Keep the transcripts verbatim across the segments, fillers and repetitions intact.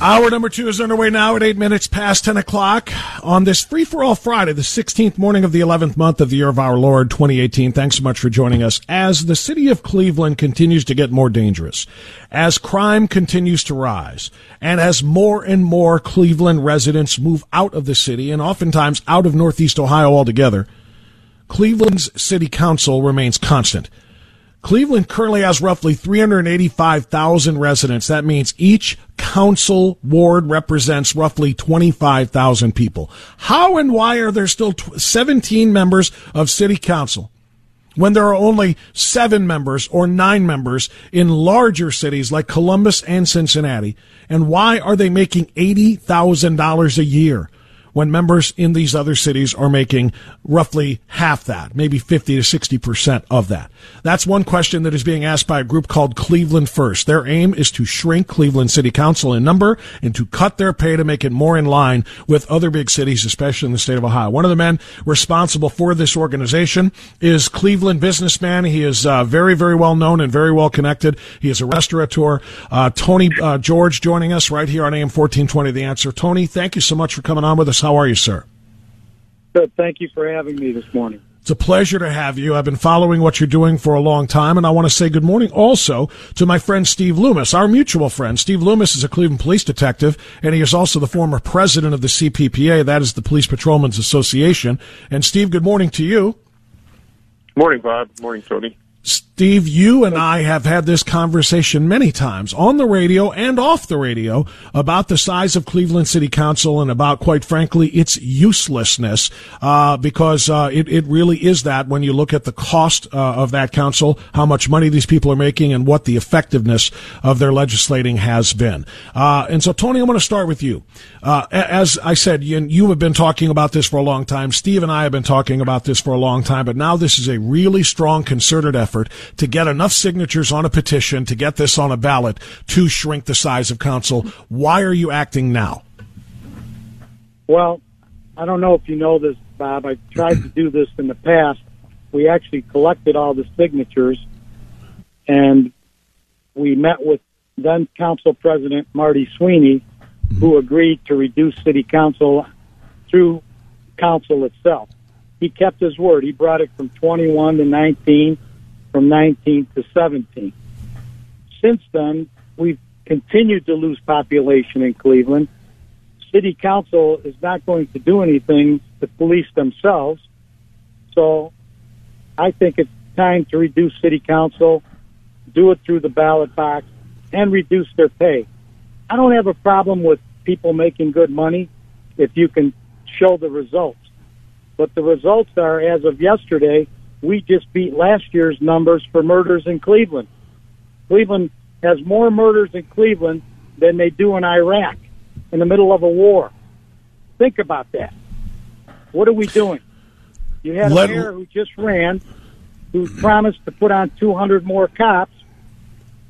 Hour number two is underway now at eight minutes past ten o'clock on this free-for-all Friday, the sixteenth morning of the eleventh month of the year of our Lord, twenty eighteen. Thanks so much for joining us. As the city of Cleveland continues to get more dangerous, as crime continues to rise, and as more and more Cleveland residents move out of the city and oftentimes out of Northeast Ohio altogether, Cleveland's city council remains constant. Cleveland currently has roughly three hundred eighty-five thousand residents. That means each council ward represents roughly twenty-five thousand people. How and why are there still seventeen members of city council when there are only seven members or nine members in larger cities like Columbus and Cincinnati? And why are they making eighty thousand dollars a year when members in these other cities are making roughly half that, maybe fifty to sixty percent of that? That's one question that is being asked by a group called Cleveland First. Their aim is to shrink Cleveland City Council in number and to cut their pay to make it more in line with other big cities, especially in the state of Ohio. One of the men responsible for this organization is Cleveland businessman. He is uh, very, very well known and very well connected. He is a restaurateur. Uh, Tony uh, George joining us right here on A M fourteen twenty, The Answer. Tony, thank you so much for coming on with us. How are you, sir? Good. Thank you for having me this morning. It's a pleasure to have you. I've been following what you're doing for a long time, and I want to say good morning also to my friend Steve Loomis, our mutual friend. Steve Loomis is a Cleveland police detective, and he is also the former president of the C P P A. That is the Police Patrolmen's Association. And, Steve, good morning to you. Morning, Bob. Morning, Tony. Steve, you and I have had this conversation many times on the radio and off the radio about the size of Cleveland City Council and about, quite frankly, its uselessness, uh, because uh, it, it really is that when you look at the cost uh, of that council, how much money these people are making and what the effectiveness of their legislating has been. Uh, and so, Tony, I'm going to start with you. Uh, as I said, you, you have been talking about this for a long time. Steve and I have been talking about this for a long time, but now this is a really strong, concerted effort to get enough signatures on a petition to get this on a ballot to shrink the size of council. Why are you acting now? Well, I don't know if you know this, Bob. I've tried to do this in the past. We actually collected all the signatures, and we met with then council president Marty Sweeney, who agreed to reduce city council through council itself. He kept his word. He brought it from twenty-one to nineteen, from nineteen to seventeen. Since then, we've continued to lose population in Cleveland. City Council is not going to do anything to police themselves. So I think it's time to reduce City Council, do it through the ballot box, and reduce their pay. I don't have a problem with people making good money if you can show the results. But the results are, as of yesterday, we just beat last year's numbers for murders in Cleveland. Cleveland has more murders in Cleveland than they do in Iraq in the middle of a war. Think about that. What are we doing? You had a Let mayor who just ran, who promised to put on two hundred more cops.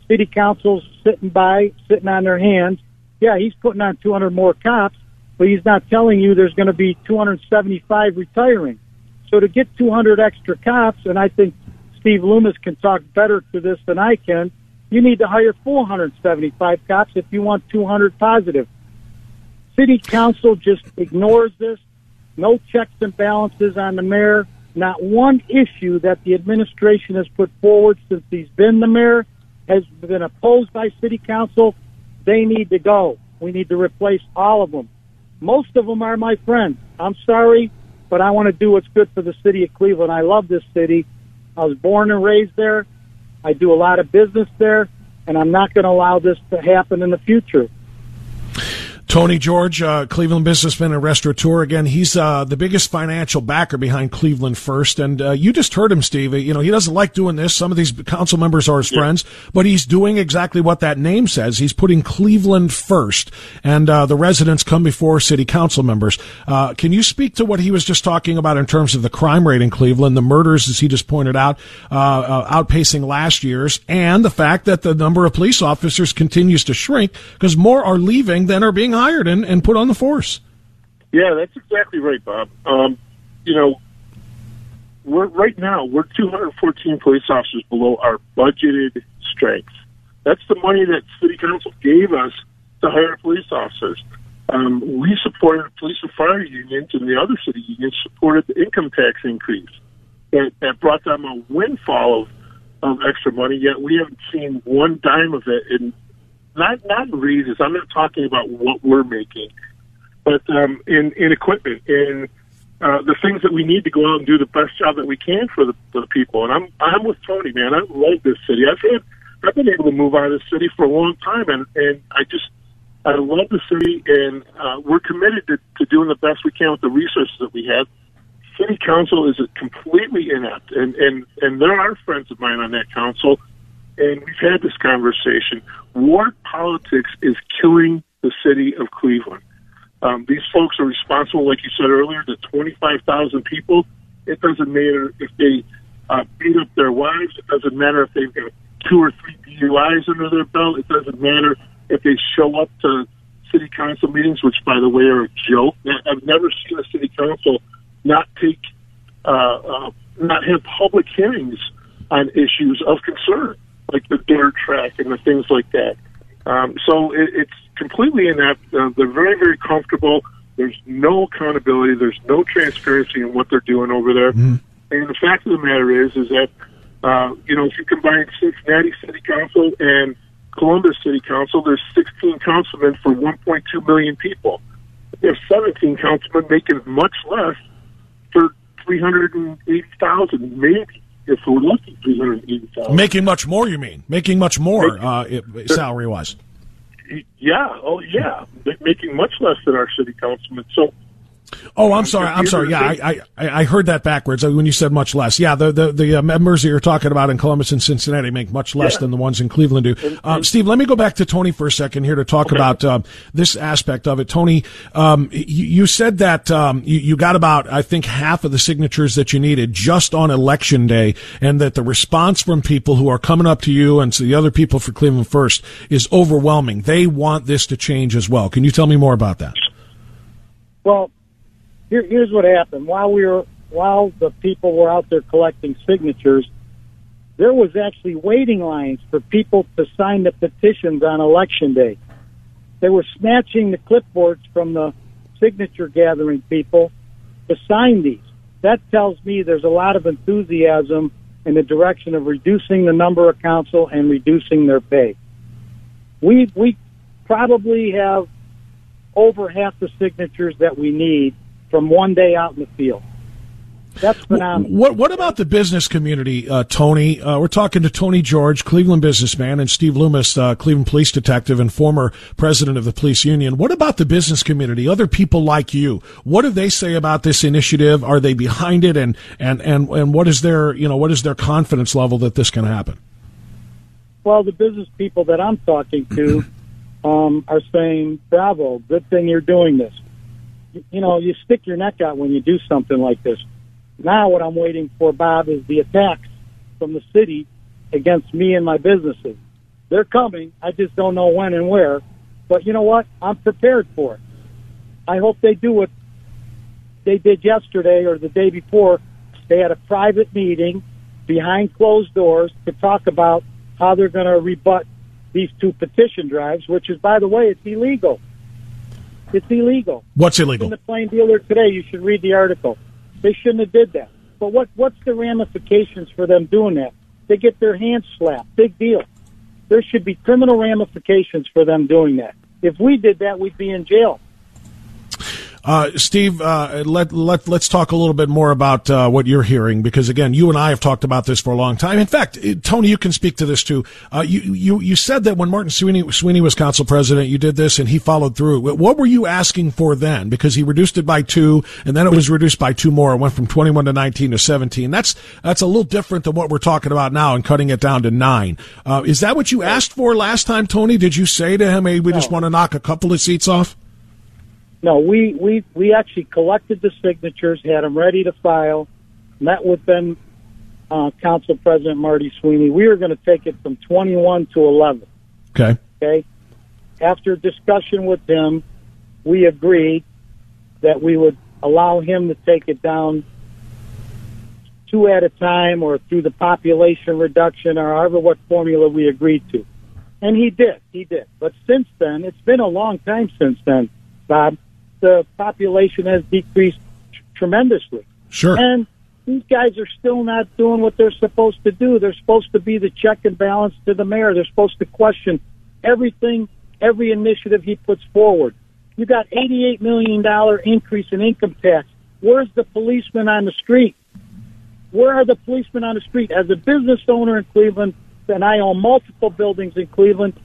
City council's sitting by, sitting on their hands. Yeah, he's putting on two hundred more cops, but he's not telling you there's going to be two hundred seventy-five retiring. So to get two hundred extra cops, and I think Steve Loomis can talk better to this than I can, you need to hire four hundred seventy-five cops if you want two hundred positive. City council just ignores this. No checks and balances on the mayor. Not one issue that the administration has put forward since he's been the mayor has been opposed by city council. They need to go. We need to replace all of them. Most of them are my friends. I'm sorry, but I want to do what's good for the city of Cleveland. I love this city. I was born and raised there. I do a lot of business there, and I'm not going to allow this to happen in the future. Tony George, uh, Cleveland businessman and restaurateur. Again, he's uh, the biggest financial backer behind Cleveland First. And uh, you just heard him, Steve. You know, he doesn't like doing this. Some of these council members are his yeah. friends, but he's doing exactly what that name says. He's putting Cleveland first, and uh, the residents come before city council members. Uh, can you speak to what he was just talking about in terms of the crime rate in Cleveland, the murders, as he just pointed out, uh, uh, outpacing last year's, and the fact that the number of police officers continues to shrink because more are leaving than are being hired? And, and put on the force. Yeah, that's exactly right, Bob. Um, you know, we're right now we're two hundred fourteen police officers below our budgeted strength. That's the money that City Council gave us to hire police officers. Um, we supported police and fire unions, and the other city unions supported the income tax increase that, that brought them a windfall of, of extra money. Yet we haven't seen one dime of it in. Not not in raises. I'm not talking about what we're making, but um, in in equipment, in uh, the things that we need to go out and do the best job that we can for the, for the people. And I'm I'm with Tony, man. I love this city. I've had, I've been able to move out of this city for a long time, and, and I just I love the city, and uh, we're committed to, to doing the best we can with the resources that we have. City council is completely inept, and and and there are friends of mine on that council. And we've had this conversation. Ward politics is killing the city of Cleveland. Um, these folks are responsible, like you said earlier, to twenty-five thousand people. It doesn't matter if they uh, beat up their wives. It doesn't matter if they've got two or three D U Is under their belt. It doesn't matter if they show up to city council meetings, which, by the way, are a joke. I've never seen a city council not take, uh, uh, not have public hearings on issues of concern, like the dirt track and the things like that. Um, so it, it's completely inept. Uh, they're very, very comfortable. There's no accountability. There's no transparency in what they're doing over there. Mm. And the fact of the matter is, is that, uh, you know, if you combine Cincinnati City Council and Columbus City Council, there's sixteen councilmen for one point two million people. They have seventeen councilmen making much less for three hundred eighty thousand, maybe. If we're lucky, three hundred eighty thousand. Making much more, you mean? Making much more uh, salary-wise. Yeah, oh, yeah. Making much less than our city councilman. So. Oh, I'm sorry. I'm sorry. Yeah, I, I I heard that backwards when you said much less. Yeah, the the, the members that you're talking about in Columbus and Cincinnati make much less yeah. than the ones in Cleveland do. Um, Steve, let me go back to Tony for a second here to talk okay. about um, this aspect of it. Tony, um, you, you said that um, you, you got about, I think, half of the signatures that you needed just on Election Day, and that the response from people who are coming up to you and to the other people for Cleveland First is overwhelming. They want this to change as well. Can you tell me more about that? Well, Here, here's what happened. While we were, while the people were out there collecting signatures, there was actually waiting lines for people to sign the petitions on Election Day. They were snatching the clipboards from the signature-gathering people to sign these. That tells me there's a lot of enthusiasm in the direction of reducing the number of council and reducing their pay. We, we probably have over half the signatures that we need from one day out in the field. That's phenomenal. What, what about the business community, uh, Tony? Uh, we're talking to Tony George, Cleveland businessman, and Steve Loomis, uh, Cleveland police detective and former president of the police union. What about the business community, other people like you? What do they say about this initiative? Are they behind it? And, and, and, and what is their, you know, what is their confidence level that this can happen? Well, the business people that I'm talking to um, are saying, bravo, good thing you're doing this. You know, you stick your neck out when you do something like this. Now what I'm waiting for, Bob, is the attacks from the city against me and my businesses. They're coming. I just don't know when and where. But you know what? I'm prepared for it. I hope they do what they did yesterday or the day before. They had a private meeting behind closed doors to talk about how they're going to rebut these two petition drives, which is, by the way, it's illegal. It's illegal. What's illegal? In the Plain Dealer today, you should read the article. They shouldn't have did that. But what what's the ramifications for them doing that? They get their hands slapped. Big deal. There should be criminal ramifications for them doing that. If we did that, we'd be in jail. Uh, Steve, uh, let, let, let's talk a little bit more about uh, what you're hearing, because, again, you and I have talked about this for a long time. In fact, Tony, you can speak to this, too. Uh, you, you, you said that when Martin Sweeney, Sweeney was council president, you did this, and he followed through. What were you asking for then? Because he reduced it by two, and then it was reduced by two more. It went from twenty-one to nineteen to seventeen. That's that's a little different than what we're talking about now and cutting it down to nine. Uh, is that what you asked for last time, Tony? Did you say to him, hey, we no. just want to knock a couple of seats off? No, we, we, we actually collected the signatures, had them ready to file, met with then uh, Council President Marty Sweeney. We were going to take it from twenty-one to eleven. Okay. Okay. After discussion with him, we agreed that we would allow him to take it down two at a time or through the population reduction or however what formula we agreed to. And he did. He did. But since then, it's been a long time since then, Bob. The population has decreased t- tremendously. Sure. And these guys are still not doing what they're supposed to do. They're supposed to be the check and balance to the mayor. They're supposed to question everything, every initiative he puts forward. You got eighty-eight million dollars increase in income tax. Where's the policeman on the street? Where are the policemen on the street? As a business owner in Cleveland, and I own multiple buildings in Cleveland,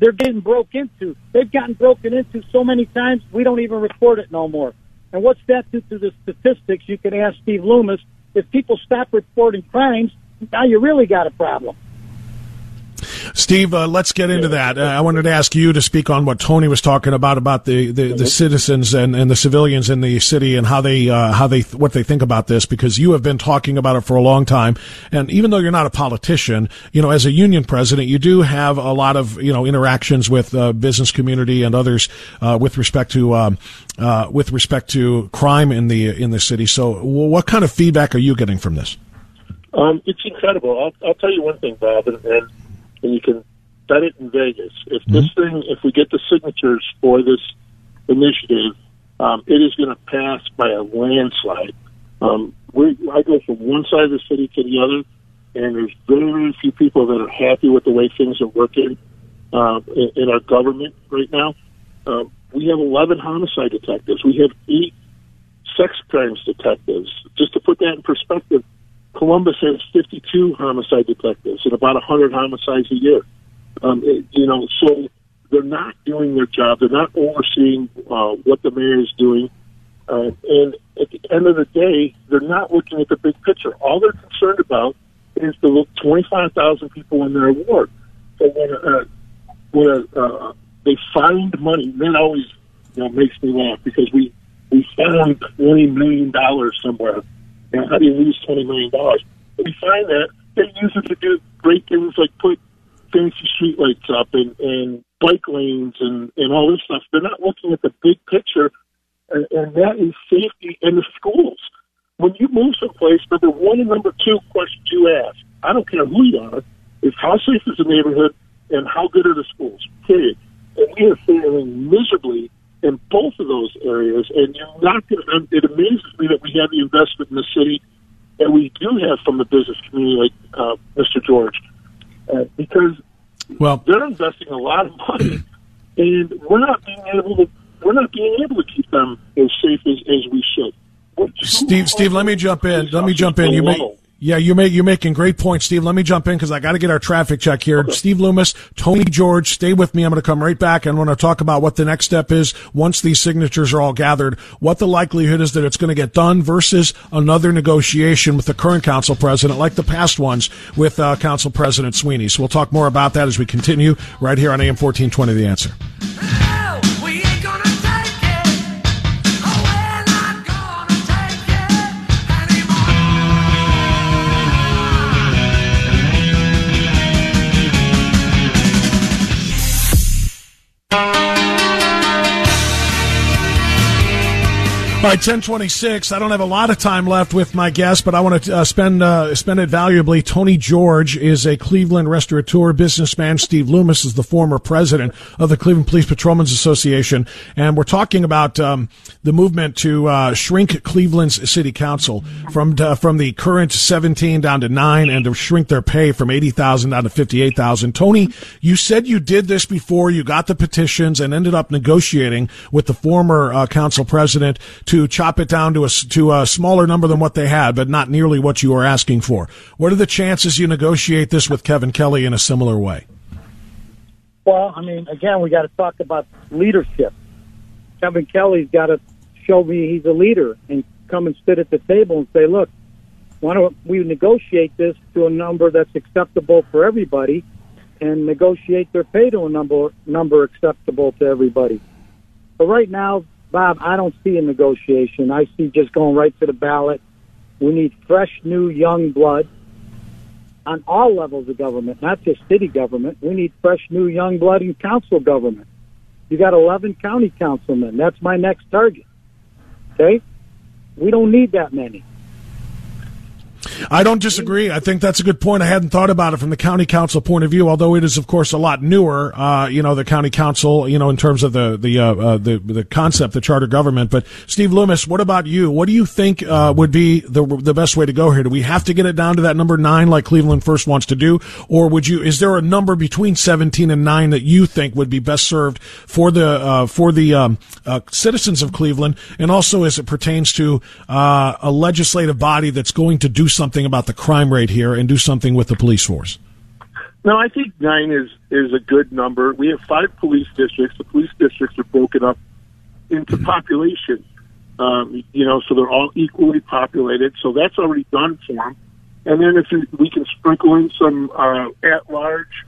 they're getting broke into. They've gotten broken into so many times, we don't even report it no more. And what's that do to the statistics? You can ask Steve Loomis. If people stop reporting crimes, now you really got a problem. Steve, uh, let's get into that. Uh, I wanted to ask you to speak on what Tony was talking about, about the, the, the citizens and, and the civilians in the city and how they, uh, how they, what they think about this, because you have been talking about it for a long time. And even though you're not a politician, you know, as a union president, you do have a lot of, you know, interactions with, uh, business community and others, uh, with respect to, um, uh, with respect to crime in the, in the city. So what kind of feedback are you getting from this? Um, it's incredible. I'll, I'll tell you one thing, Bob, and, and And you can bet it in Vegas. If this thing, if we get the signatures for this initiative, um, it is going to pass by a landslide. Um, we, I go from one side of the city to the other, and there's very, very few people that are happy with the way things are working uh, in, in our government right now. Uh, we have eleven homicide detectives. We have eight sex crimes detectives. Just to put that in perspective, Columbus has fifty-two homicide detectives and about one hundred homicides a year. Um, it, you know, so they're not doing their job. They're not overseeing uh, what the mayor is doing. Uh, and at the end of the day, they're not looking at the big picture. All they're concerned about is to look twenty-five thousand people in their ward. So when, uh, when uh, they find money, that always you know, makes me laugh because we, we found twenty million dollars somewhere. You know, how do you lose twenty million dollars? We find that they use it to do great things like put fancy streetlights up and, and bike lanes and, and all this stuff. They're not looking at the big picture, and, and that is safety in the schools. When you move someplace, number one and number two questions you ask, I don't care who you are, is how safe is the neighborhood and how good are the schools, period. And we are failing miserably in both of those areas, and you're not going to, it amazes me that we have the investment in the city that we do have from the business community, like uh, Mister George, uh, because well, they're investing a lot of money, and we're not being able to, we're not being able to keep them as safe as, as we should. We're Steve, Steve, let me jump in. Let me jump in. You make, yeah, you make, you're making great points, Steve. Let me jump in because I got to get our traffic check here. Okay. Steve Loomis, Tony George, stay with me. I'm going to come right back and want to talk about what the next step is once these signatures are all gathered, what the likelihood is that it's going to get done versus another negotiation with the current council president, like the past ones with uh, Council President Sweeney. So we'll talk more about that as we continue right here on A M fourteen twenty, The Answer. All right, ten twenty-six. I don't have a lot of time left with my guest, but I want to uh, spend uh, spend it valuably. Tony George is a Cleveland restaurateur businessman. Steve Loomis is the former president of the Cleveland Police Patrolmen's Association, and we're talking about um, the movement to uh, shrink Cleveland's city council from uh, from the current seventeen down to nine, and to shrink their pay from eighty thousand down to fifty-eight thousand. Tony, you said you did this before. You got the petitions and ended up negotiating with the former uh, council president to chop it down to a, to a smaller number than what they had, but not nearly what you were asking for. What are the chances you negotiate this with Kevin Kelly in a similar way? Well, I mean, again, we got to talk about leadership. Kevin Kelly's got to show me he's a leader and come and sit at the table and say, look, why don't we negotiate this to a number that's acceptable for everybody and negotiate their pay to a number, number acceptable to everybody. But right now, Bob, I don't see a negotiation. I see just going right to the ballot. We need fresh, new, young blood on all levels of government, not just city government. We need fresh, new, young blood in council government. You got eleven county councilmen. That's my next target. Okay? We don't need that many. I don't disagree. I think that's a good point. I hadn't thought about it from the county council point of view, although it is, of course, a lot newer, uh, you know, the county council, you know, in terms of the the uh, uh, the, the concept, the charter government. But, Steve Loomis, what about you? What do you think uh, would be the the best way to go here? Do we have to get it down to that number nine like Cleveland First wants to do? Or would you? Is there a number between seventeen and nine that you think would be best served for the, uh, for the um, uh, citizens of Cleveland, and also as it pertains to uh, a legislative body that's going to do something? something about the crime rate here and do something with the police force? No, I think nine is, is a good number. We have five police districts. The police districts are broken up into mm-hmm. population, um, you know, so they're all equally populated. So that's already done for them. And then if we can sprinkle in some uh, at-large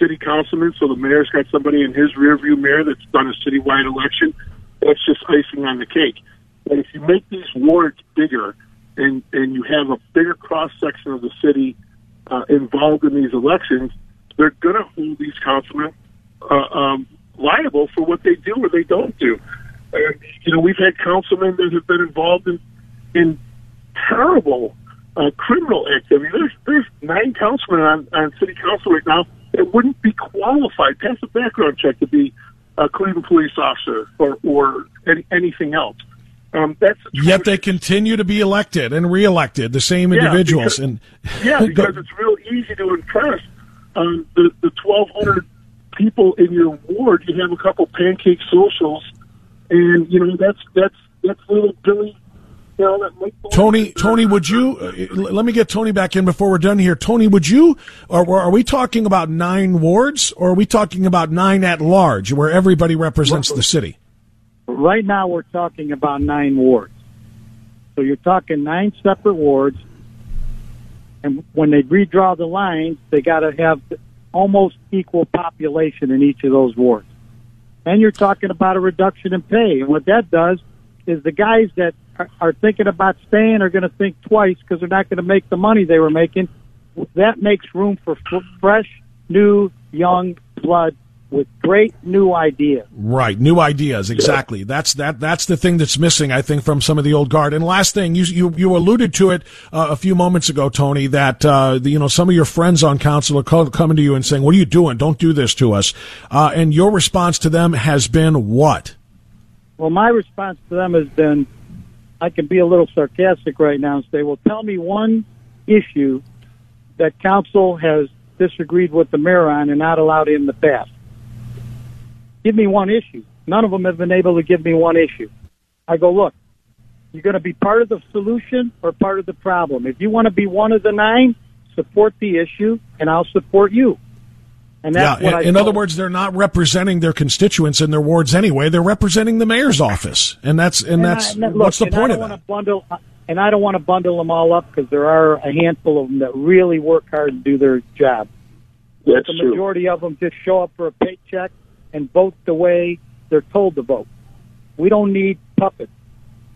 city councilmen, so the mayor's got somebody in his rearview mirror that's done a citywide election, that's just icing on the cake. But if you make these wards bigger, And, and you have a bigger cross-section of the city uh, involved in these elections, they're going to hold these councilmen uh, um, liable for what they do or they don't do. Uh, you know, we've had councilmen that have been involved in, in terrible uh, criminal activity. There's, there's nine councilmen on, on city council right now that wouldn't be qualified, pass a background check, to be a Cleveland police officer or, or any, anything else. Um, that's Yet they continue to be elected and reelected, the same individuals. Yeah, because, and yeah, because it's real easy to impress um, the, the twelve hundred people in your ward. You have a couple pancake socials, and you know that's that's that's little Billy. You know, that Mike Tony, Tony, would you uh, let me get Tony back in before we're done here? Tony, would you? Or are, are we talking about nine wards, or are we talking about nine at large, where everybody represents the city? Right now, we're talking about nine wards. So you're talking nine separate wards, and when they redraw the lines, they got to have almost equal population in each of those wards. And you're talking about a reduction in pay. And what that does is the guys that are, are thinking about staying are going to think twice because they're not going to make the money they were making. That makes room for f- fresh, new, young blood with great new ideas. Right, new ideas, exactly. That's that. That's the thing that's missing, I think, from some of the old guard. And last thing, you you, you alluded to it uh, a few moments ago, Tony, that uh, the, you know, some of your friends on council are co- coming to you and saying, what are you doing? Don't do this to us. Uh, and your response to them has been what? Well, my response to them has been, I can be a little sarcastic right now and say, well, tell me one issue that council has disagreed with the mayor on and not allowed in the past. Give me one issue. None of them have been able to give me one issue. I go, look, You're going to be part of the solution or part of the problem. If you want to be one of the nine, support the issue, and I'll support you. And that's yeah, what I in other words, they're not representing their constituents in their wards anyway. They're representing the mayor's office, and that's and, and that's I, and look, what's the point of that? Bundle, and I don't want to bundle them all up because there are a handful of them that really work hard and do their job. That's the majority true. Of them just show up for a paycheck and vote the way they're told to vote. We don't need puppets.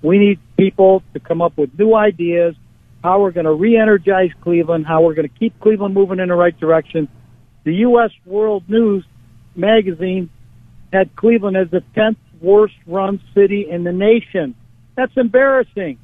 We need people to come up with new ideas, how we're going to re-energize Cleveland, how we're going to keep Cleveland moving in the right direction. The U S. World News magazine had Cleveland as the tenth worst-run city in the nation. That's embarrassing.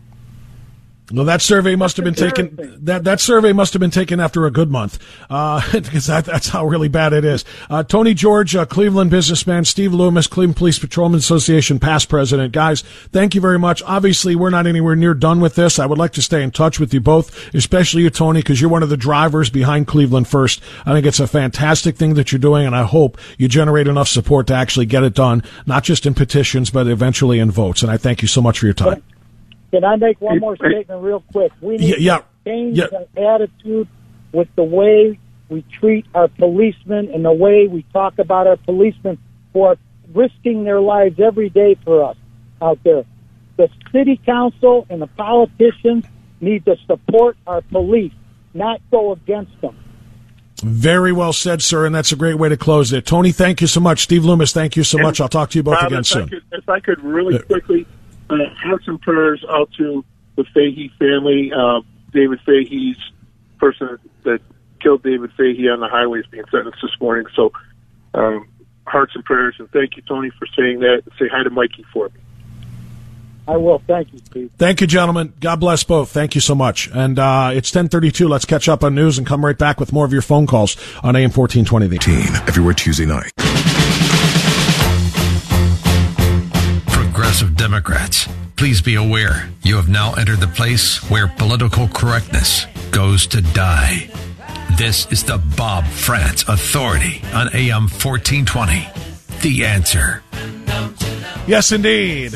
Well, that survey must have been taken. That that survey must have been taken after a good month, uh, because that, that's how really bad it is. Uh, Tony George, uh, Cleveland businessman, Steve Loomis, Cleveland Police Patrolman Association past president. Guys, thank you very much. Obviously, we're not anywhere near done with this. I would like to stay in touch with you both, especially you, Tony, because you're one of the drivers behind Cleveland First. I think it's a fantastic thing that you're doing, and I hope you generate enough support to actually get it done, not just in petitions, but eventually in votes. And I thank you so much for your time. Can I make one more statement real quick? We need yeah, yeah, to change yeah. an attitude with the way we treat our policemen and the way we talk about our policemen who are risking their lives every day for us out there. The city council and the politicians need to support our police, not go against them. Very well said, sir, and that's a great way to close it. Tony, thank you so much. Steve Loomis, thank you so and much. I'll talk to you both Bob, again if soon. I could, if I could really yeah. quickly... Uh, have some prayers out to the Fahey family. Uh, David Fahey's person that killed David Fahey on the highway is being sentenced this morning. So um, hearts and prayers. And thank you, Tony, for saying that. Say hi to Mikey for me. I will. Thank you, Steve. Thank you, gentlemen. God bless both. Thank you so much. And uh, it's ten thirty-two. Let's catch up on news and come right back with more of your phone calls on A M fourteen twenty. The Team, everywhere Tuesday night. Progressive Democrats, please be aware you have now entered the place where political correctness goes to die. This is the Bob France Authority on A M fourteen twenty. The Answer. Yes, indeed.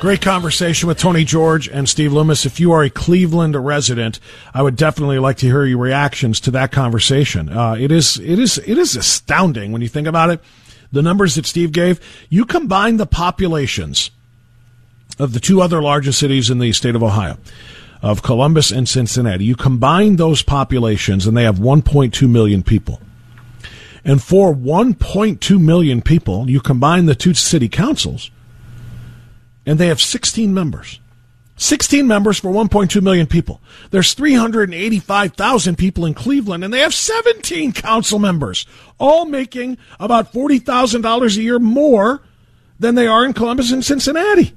Great conversation with Tony George and Steve Loomis. If you are a Cleveland resident, I would definitely like to hear your reactions to that conversation. Uh, it is, it is, it is astounding when you think about it. The numbers that Steve gave, you combine the populations of the two other largest cities in the state of Ohio, of Columbus and Cincinnati. You combine those populations, and they have one point two million people. And for one point two million people, you combine the two city councils, and they have sixteen members. sixteen members for one point two million people. There's three hundred eighty-five thousand people in Cleveland, and they have seventeen council members, all making about forty thousand dollars a year more than they are in Columbus and Cincinnati.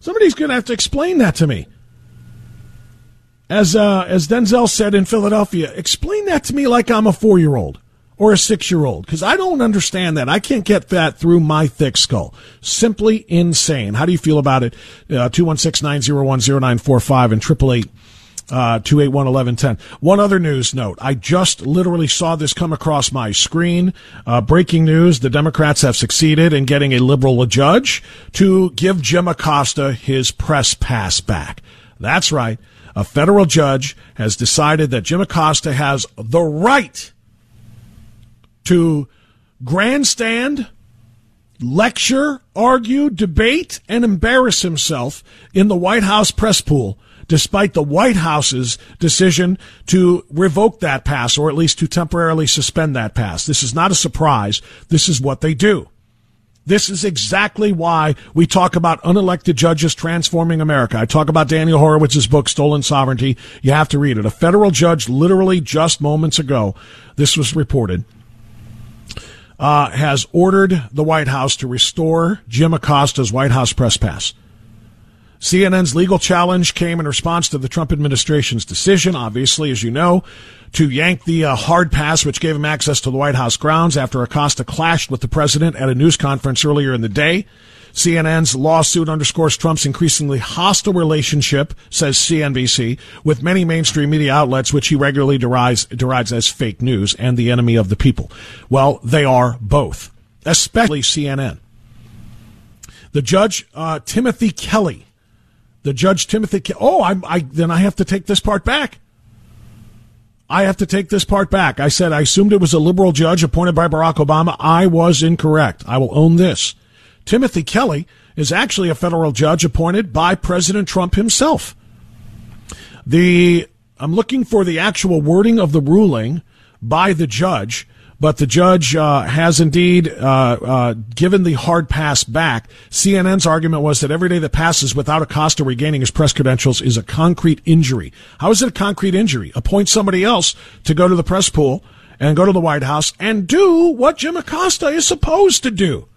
Somebody's going to have to explain that to me. As uh, as Denzel said in Philadelphia, explain that to me like I'm a four-year-old or a six-year-old, because I don't understand that. I can't get that through my thick skull. Simply insane. How do you feel about it? Uh, two one six, nine zero one, zero nine four five and triple eight, two eight one, eleven ten. One other news note. I just literally saw this come across my screen. Uh, breaking news. The Democrats have succeeded in getting a liberal judge to give Jim Acosta his press pass back. That's right. A federal judge has decided that Jim Acosta has the right to grandstand, lecture, argue, debate, and embarrass himself in the White House press pool, despite the White House's decision to revoke that pass, or at least to temporarily suspend that pass. This is not a surprise. This is what they do. This is exactly why we talk about unelected judges transforming America. I talk about Daniel Horowitz's book, Stolen Sovereignty. You have to read it. A federal judge, literally just moments ago, this was reported, Uh, has ordered the White House to restore Jim Acosta's White House press pass. C N N's legal challenge came in response to the Trump administration's decision, obviously, as you know, to yank the uh, hard pass, which gave him access to the White House grounds after Acosta clashed with the president at a news conference earlier in the day. C N N's lawsuit underscores Trump's increasingly hostile relationship, says C N B C, with many mainstream media outlets, which he regularly derides, derides as fake news and the enemy of the people. Well, they are both, especially C N N. The judge, uh, Timothy Kelly, The judge Timothy Kelly. Oh, I, I then I have to take this part back. I have to take this part back. I said I assumed it was a liberal judge appointed by Barack Obama. I was incorrect. I will own this. Timothy Kelly is actually a federal judge appointed by President Trump himself. The I'm looking for the actual wording of the ruling by the judge, but the judge uh, has indeed uh, uh, given the hard pass back. C N N's argument was that every day that passes without Acosta regaining his press credentials is a concrete injury. How is it a concrete injury? Appoint somebody else to go to the press pool and go to the White House and do what Jim Acosta is supposed to do.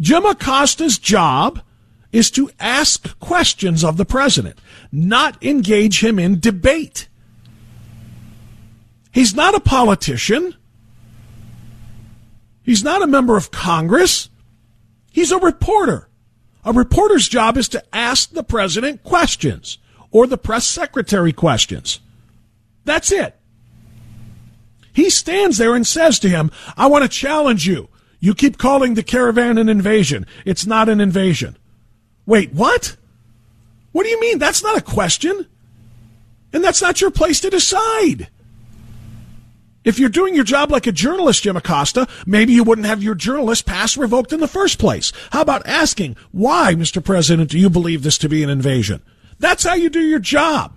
Jim Acosta's job is to ask questions of the president, not engage him in debate. He's not a politician. He's not a member of Congress. He's a reporter. A reporter's job is to ask the president questions or the press secretary questions. That's it. He stands there and says to him, I want to challenge you. You keep calling the caravan an invasion. It's not an invasion. Wait, what? What do you mean? That's not a question. And that's not your place to decide. If you're doing your job like a journalist, Jim Acosta, maybe you wouldn't have your journalist pass revoked in the first place. How about asking, why, Mister President, do you believe this to be an invasion? That's how you do your job.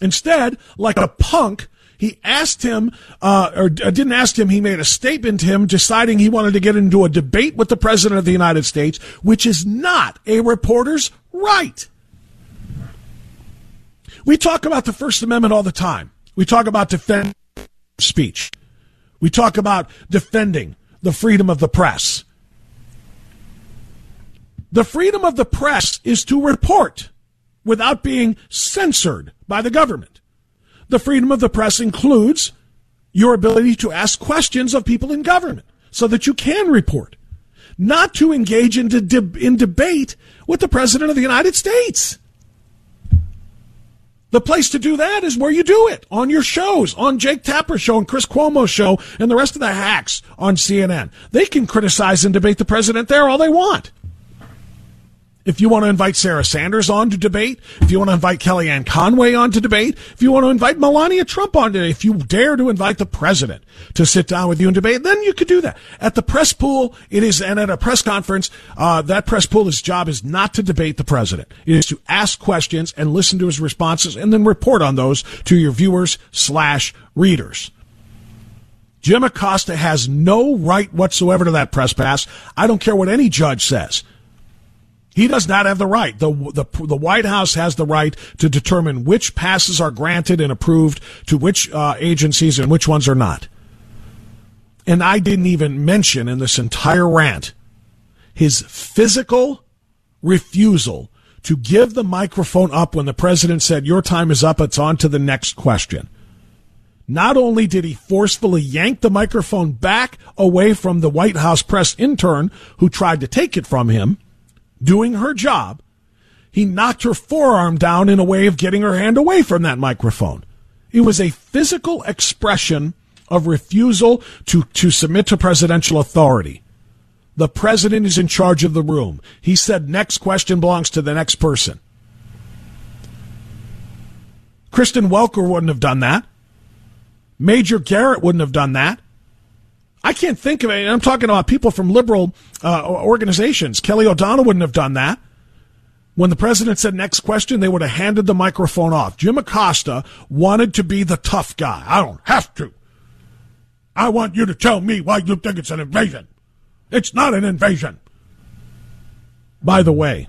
Instead, like a punk, he asked him, uh, or didn't ask him, he made a statement to him deciding he wanted to get into a debate with the President of the United States, which is not a reporter's right. We talk about the First Amendment all the time. We talk about defending speech. We talk about defending the freedom of the press. The freedom of the press is to report without being censored by the government. The freedom of the press includes your ability to ask questions of people in government so that you can report, not to engage in, de- in debate with the President of the United States. The place to do that is where you do it, on your shows, on Jake Tapper's show and Chris Cuomo's show and the rest of the hacks on C N N. They can criticize and debate the president there all they want. If you want to invite Sarah Sanders on to debate, if you want to invite Kellyanne Conway on to debate, if you want to invite Melania Trump on today, if you dare to invite the president to sit down with you and debate, then you could do that. At the press pool, it is, and at a press conference, uh, that press pool's job is not to debate the president. It is to ask questions and listen to his responses and then report on those to your viewers slash readers. Jim Acosta has no right whatsoever to that press pass. I don't care what any judge says. He does not have the right. The, the the White House has the right to determine which passes are granted and approved to which uh, agencies and which ones are not. And I didn't even mention in this entire rant his physical refusal to give the microphone up when the president said, your time is up, it's on to the next question. Not only did he forcefully yank the microphone back away from the White House press intern who tried to take it from him, doing her job, he knocked her forearm down in a way of getting her hand away from that microphone. It was a physical expression of refusal to, to submit to presidential authority. The president is in charge of the room. He said next question belongs to the next person. Kristen Welker wouldn't have done that. Major Garrett wouldn't have done that. I can't think of it, and I'm talking about people from liberal uh, organizations. Kelly O'Donnell wouldn't have done that. When the president said next question, they would have handed the microphone off. Jim Acosta wanted to be the tough guy. I don't have to. I want you to tell me why you think it's an invasion. It's not an invasion. By the way,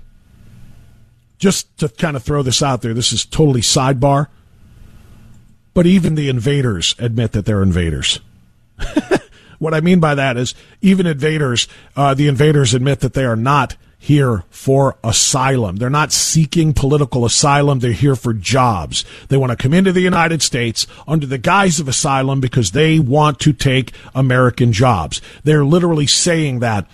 just to kind of throw this out there, this is totally sidebar, but even the invaders admit that they're invaders. What I mean by that is even invaders, uh, the invaders admit that they are not here for asylum. They're not seeking political asylum. They're here for jobs. They want to come into the United States under the guise of asylum because they want to take American jobs. They're literally saying that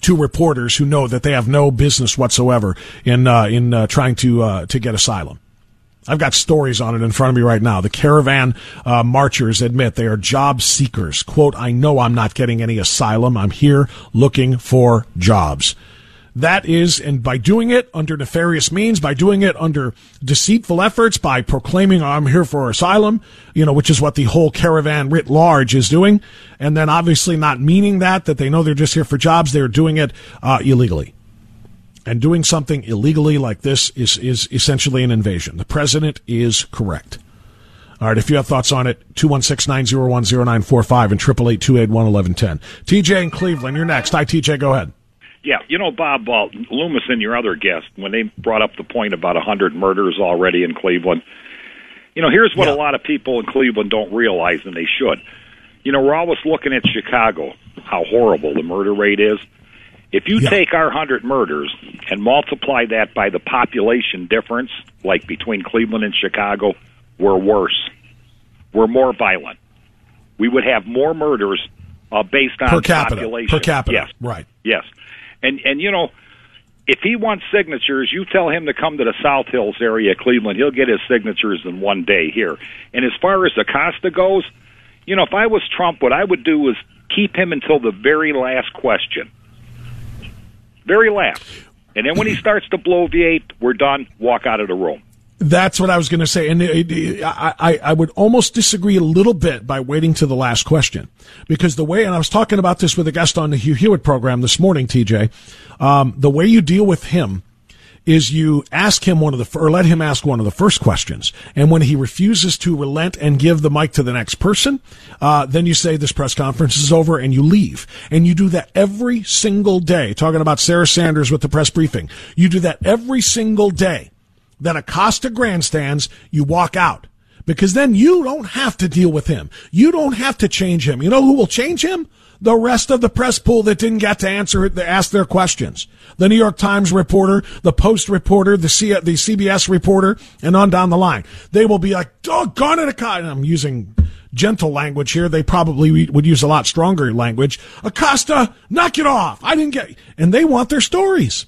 to reporters who know that they have no business whatsoever in uh, in uh, trying to uh, to get asylum. I've got stories on it in front of me right now. The caravan uh, marchers admit they are job seekers. Quote, I know I'm not getting any asylum. I'm here looking for jobs. That is, and by doing it under nefarious means, by doing it under deceitful efforts, by proclaiming, I'm here for asylum, you know, which is what the whole caravan writ large is doing, and then obviously not meaning that, that they know they're just here for jobs, they're doing it uh, illegally. And doing something illegally like this is, is essentially an invasion. The president is correct. All right, if you have thoughts on it, two one six, nine zero one, zero nine four five and eight eight eight, two eight one, one one one zero. T J in Cleveland, you're next. Hi, T J, go ahead. Yeah, you know, Bob, uh, Loomis and your other guest, when they brought up the point about one hundred murders already in Cleveland, you know, here's what yeah. a lot of people in Cleveland don't realize, and they should. You know, we're always looking at Chicago, how horrible the murder rate is. If you yeah. take our one hundred murders and multiply that by the population difference, like between Cleveland and Chicago, we're worse. We're more violent. We would have more murders uh, based on per capita, population. Per capita, yes. Right. Yes. And, and, you know, if he wants signatures, you tell him to come to the South Hills area of Cleveland. He'll get his signatures in one day here. And as far as Acosta goes, you know, if I was Trump, what I would do is keep him until the very last question. Very last. And then when he starts to bloviate, we're done. Walk out of the room. That's what I was going to say, and it, it, I, I would almost disagree a little bit by waiting to the last question, because the way, and I was talking about this with a guest on the Hugh Hewitt program this morning, T J, um, the way you deal with him is you ask him one of the, or let him ask one of the first questions, and when he refuses to relent and give the mic to the next person, uh, then you say this press conference is over and you leave. And you do that every single day, talking about Sarah Sanders with the press briefing. You do that every single day. That Acosta grandstands, you walk out. Because then you don't have to deal with him. You don't have to change him. You know who will change him? The rest of the press pool that didn't get to answer, to ask their questions. The New York Times reporter, the Post reporter, the C- the C B S reporter, and on down the line. They will be like, doggone it, Acosta. And I'm using gentle language here. They probably would use a lot stronger language. Acosta, knock it off. I didn't get, and they want their stories.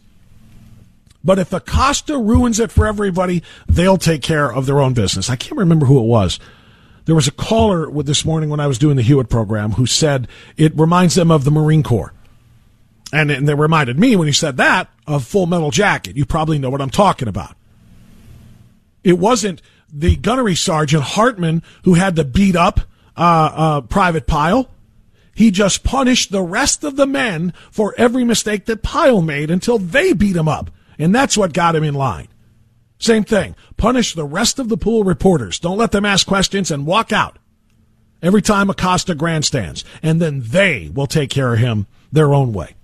But if Acosta ruins it for everybody, they'll take care of their own business. I can't remember who it was. There was a caller with this morning when I was doing the Hewitt program who said it reminds them of the Marine Corps. And, and they reminded me, when he said that, of Full Metal Jacket. You probably know what I'm talking about. It wasn't the Gunnery Sergeant Hartman who had to beat up uh, uh, Private Pyle. He just punished the rest of the men for every mistake that Pyle made until they beat him up. And that's what got him in line. Same thing. Punish the rest of the pool reporters. Don't let them ask questions and walk out every time Acosta grandstands. And then they will take care of him their own way.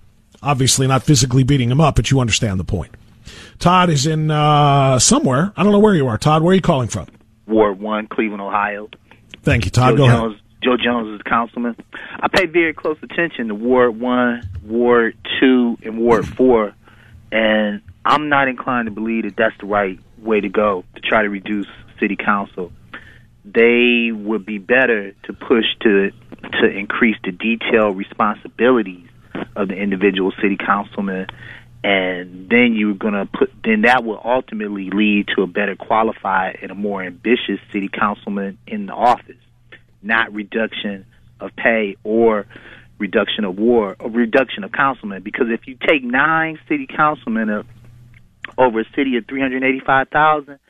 Obviously not physically beating him up, but you understand the point. Todd is in uh, somewhere. I don't know where you are. Todd, where are you calling from? Ward one, Cleveland, Ohio. Thank you, Todd. Joe Go Jones, ahead. Joe Jones is the councilman. I pay very close attention to Ward one, Ward two, and Ward four. And I'm not inclined to believe that that's the right way to go, to try to reduce city council. They would be better to push to to increase the detailed responsibilities of the individual city councilman, and then you're gonna put then that will ultimately lead to a better qualified and a more ambitious city councilman in the office, not reduction of pay or reduction of war or reduction of councilmen. Because if you take nine city councilmen up over a city of three hundred eighty-five thousand,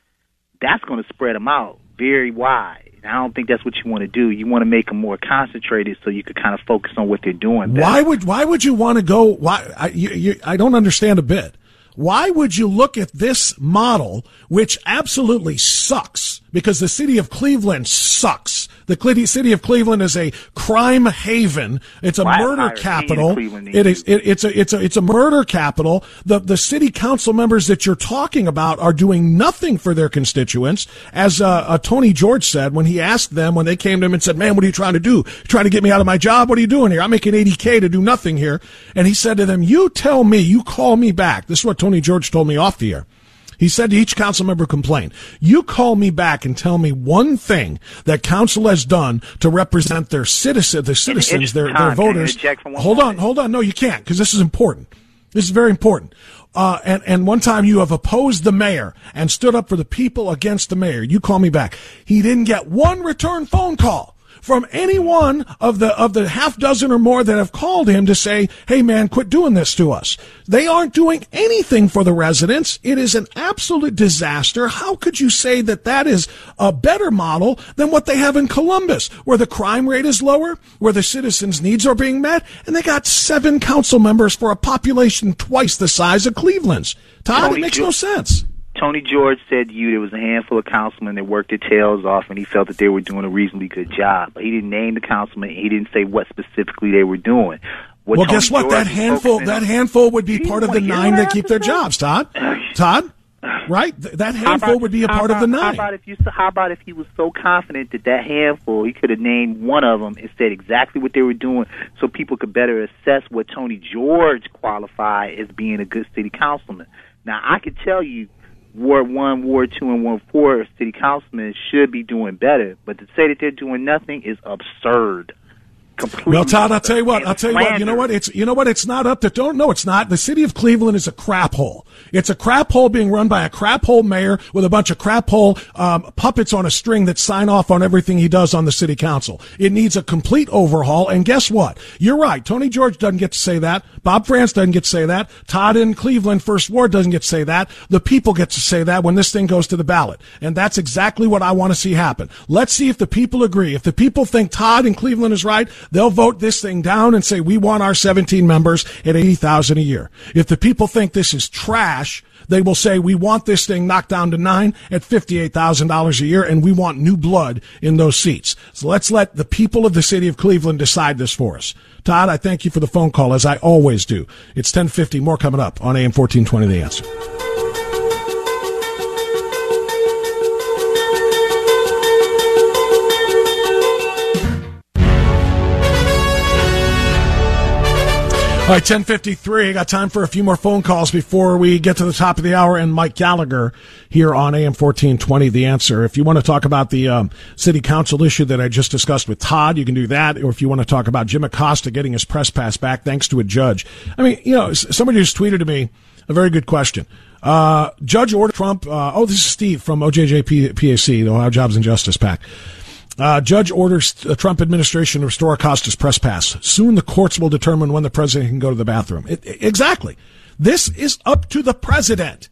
that's going to spread them out very wide. And I don't think that's what you want to do. You want to make them more concentrated so you could kind of focus on what they're doing. Why would why would you want to go? Why I, you, you, I don't understand a bit. Why would you look at this model, which absolutely sucks, because the city of Cleveland sucks. The city of Cleveland is a crime haven. It's a Why murder capital. It is. It, it's a. It's a. It's a murder capital. The the city council members that you're talking about are doing nothing for their constituents. As uh, uh, Tony George said when he asked them, when they came to him and said, "Man, what are you trying to do? You're trying to get me out of my job? What are you doing here? I'm making eighty K to do nothing here." And he said to them, "You tell me. You call me back." This is what Tony George told me off the air. He said to each council member complained, "You call me back and tell me one thing that council has done to represent their citizen, their citizens, their, their voters." Hold on, hold on. No, you can't, because this is important. This is very important. Uh, and, and one time you have opposed the mayor and stood up for the people against the mayor. You call me back. He didn't get one return phone call. from any one of the of the half dozen or more that have called him to say, hey, man, quit doing this to us. They aren't doing anything for the residents. It is an absolute disaster. How could you say that that is a better model than what they have in Columbus, where the crime rate is lower, where the citizens' needs are being met, and they got seven council members for a population twice the size of Cleveland's? Todd, Tony, it makes no sense. Tony George said to you there was a handful of councilmen that worked their tails off, and he felt that they were doing a reasonably good job. But he didn't name the councilmen. He didn't say what specifically they were doing. What well, Tony guess what? George that handful that handful would be part of the nine that keep their jobs, Todd. Todd? Right? That handful about, would be a part about, of the nine. How about, if you, how about if he was so confident that that handful, he could have named one of them and said exactly what they were doing so people could better assess what Tony George qualified as being a good city councilman. Now, I could tell you Ward one, Ward two, and Ward four city councilmen should be doing better, but to say that they're doing nothing is absurd. Completely. Well, Todd, I'll tell you what, I'll tell you what, you know what, it's, you know what, it's not up to, don't, no, it's not. The city of Cleveland is a crap hole. It's a crap hole being run by a crap hole mayor with a bunch of crap hole, um, puppets on a string that sign off on everything he does on the city council. It needs a complete overhaul. And guess what? You're right. Tony George doesn't get to say that. Bob France doesn't get to say that. Todd in Cleveland, First Ward doesn't get to say that. The people get to say that when this thing goes to the ballot. And that's exactly what I want to see happen. Let's see if the people agree. If the people think Todd in Cleveland is right, they'll vote this thing down and say, we want our seventeen members at eighty thousand a year. If the people think this is trash, they will say, we want this thing knocked down to nine at fifty-eight thousand dollars a year, and we want new blood in those seats. So let's let the people of the city of Cleveland decide this for us. Todd, I thank you for the phone call, as I always do. It's ten fifty, more coming up on A M fourteen twenty, The Answer. All right, ten fifty-three. I got time for a few more phone calls before we get to the top of the hour and Mike Gallagher here on A M fourteen twenty, The Answer. If you want to talk about the um, city council issue that I just discussed with Todd, you can do that. Or if you want to talk about Jim Acosta getting his press pass back thanks to a judge. I mean, you know, somebody just tweeted to me a very good question. Uh, judge ordered Trump. Uh, oh, this is Steve from O J J P A C, the Ohio Jobs and Justice PAC. Uh, judge orders the Trump administration to restore Acosta's press pass. Soon the courts will determine when the president can go to the bathroom. It, it, exactly. This is up to the president.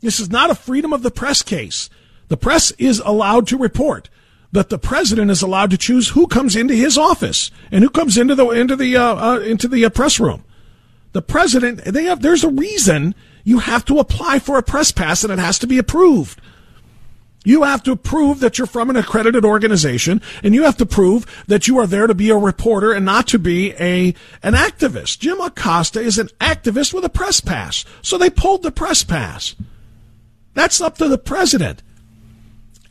This is not a freedom of the press case. The press is allowed to report, but the president is allowed to choose who comes into his office and who comes into the into the uh, uh, into the uh, press room. The president, they have. There's a reason you have to apply for a press pass and it has to be approved. You have to prove that you're from an accredited organization, and you have to prove that you are there to be a reporter and not to be a an activist. Jim Acosta is an activist with a press pass, so they pulled the press pass. That's up to the president.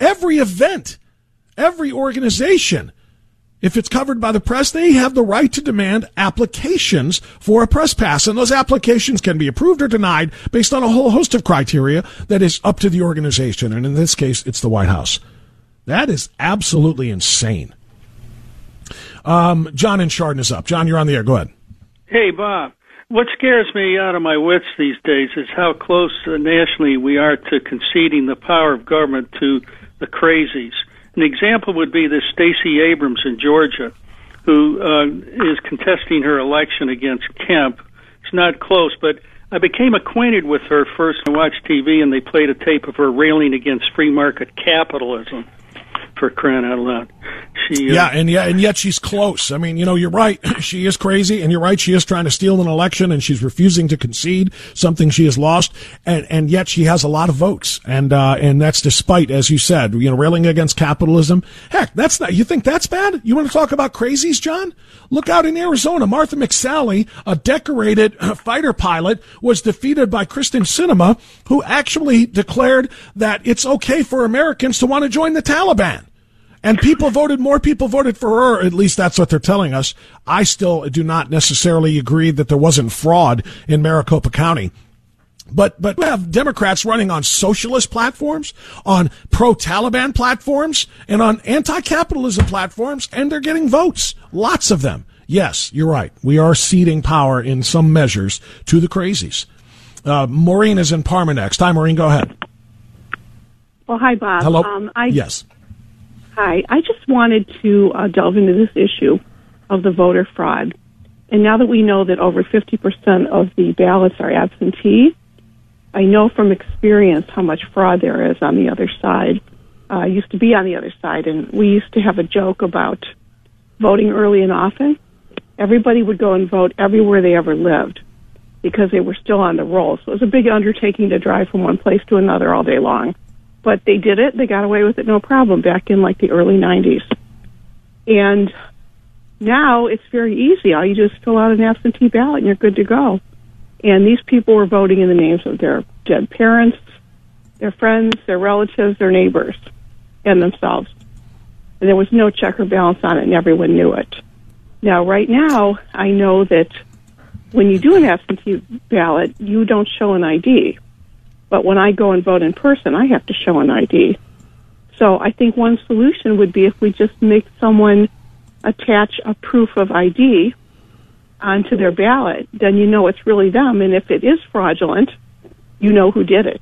Every event, every organization, if it's covered by the press, they have the right to demand applications for a press pass, and those applications can be approved or denied based on a whole host of criteria that is up to the organization, and in this case, it's the White House. That is absolutely insane. Um, John in Chardon is up. John, you're on the air. Go ahead. Hey, Bob. What scares me out of my wits these days is how close uh, nationally we are to conceding the power of government to the crazies. An example would be this Stacey Abrams in Georgia, who uh, is contesting her election against Kemp. It's not close, but I became acquainted with her first when I watched T V, and they played a tape of her railing against free market capitalism, for crying out loud. She, uh, yeah, and yeah, and yet she's close. I mean, you know, you're right. She is crazy, and you're right. She is trying to steal an election, and she's refusing to concede something she has lost, and, and yet she has a lot of votes. And uh, and that's despite, as you said, you know, railing against capitalism. Heck, that's not. You think that's bad? You want to talk about crazies, John? Look out in Arizona. Martha McSally, a decorated fighter pilot, was defeated by Kristen Sinema, who actually declared that it's okay for Americans to want to join the Taliban. And people voted, more people voted for her, at least that's what they're telling us. I still do not necessarily agree that there wasn't fraud in Maricopa County. But, but we have Democrats running on socialist platforms, on pro-Taliban platforms, and on anti-capitalism platforms, and they're getting votes. Lots of them. Yes, you're right. We are ceding power in some measures to the crazies. Uh, Maureen is in Parma next. Hi, Maureen, go ahead. Well, hi, Bob. Hello. Um, I- yes. Hi. I just wanted to uh, delve into this issue of the voter fraud. And now that we know that over fifty percent of the ballots are absentee, I know from experience how much fraud there is on the other side. Uh, I used to be on the other side, and we used to have a joke about voting early and often. Everybody would go and vote everywhere they ever lived because they were still on the roll. So it was a big undertaking to drive from one place to another all day long. But they did it. They got away with it no problem back in, like, the early nineties. And now it's very easy. All you do is fill out an absentee ballot, and you're good to go. And these people were voting in the names of their dead parents, their friends, their relatives, their neighbors, and themselves. And there was no check or balance on it, and everyone knew it. Now, right now, I know that when you do an absentee ballot, you don't show an I D. But when I go and vote in person, I have to show an I D. So I think one solution would be if we just make someone attach a proof of I D onto their ballot, then you know it's really them. And if it is fraudulent, you know who did it.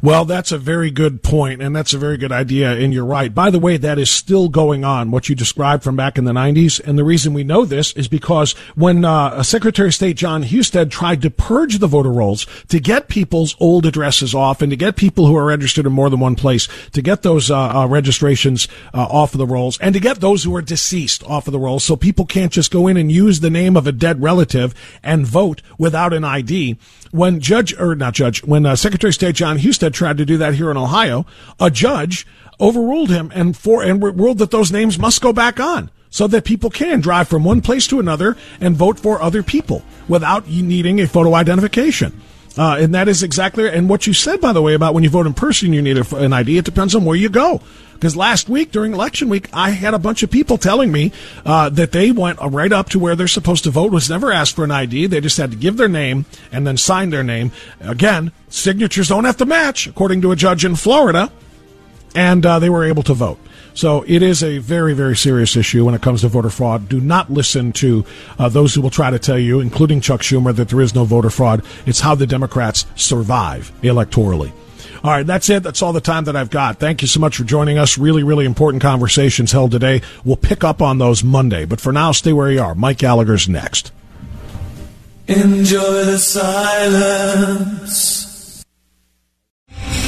Well, that's a very good point, and that's a very good idea, and you're right. By the way, that is still going on, what you described from back in the nineties, and the reason we know this is because when uh, Secretary of State John Husted tried to purge the voter rolls to get people's old addresses off and to get people who are registered in more than one place, to get those uh, uh, registrations uh, off of the rolls, and to get those who are deceased off of the rolls, so people can't just go in and use the name of a dead relative and vote without an I D. When Judge, or not Judge, when uh, Secretary of State John Husted tried to do that here in Ohio, a judge overruled him and for and ruled that those names must go back on so that people can drive from one place to another and vote for other people without needing a photo identification. Uh, and that is exactly, and what you said, by the way, about when you vote in person, you need a, an I D. It depends on where you go. Because last week, during election week, I had a bunch of people telling me uh, that they went right up to where they're supposed to vote, was never asked for an I D. They just had to give their name and then sign their name. Again, signatures don't have to match, according to a judge in Florida, and uh, they were able to vote. So it is a very, very serious issue when it comes to voter fraud. Do not listen to uh, those who will try to tell you, including Chuck Schumer, that there is no voter fraud. It's how the Democrats survive electorally. All right, that's it. That's all the time that I've got. Thank you so much for joining us. Really, really important conversations held today. We'll pick up on those Monday. But for now, stay where you are. Mike Gallagher's next. Enjoy the silence.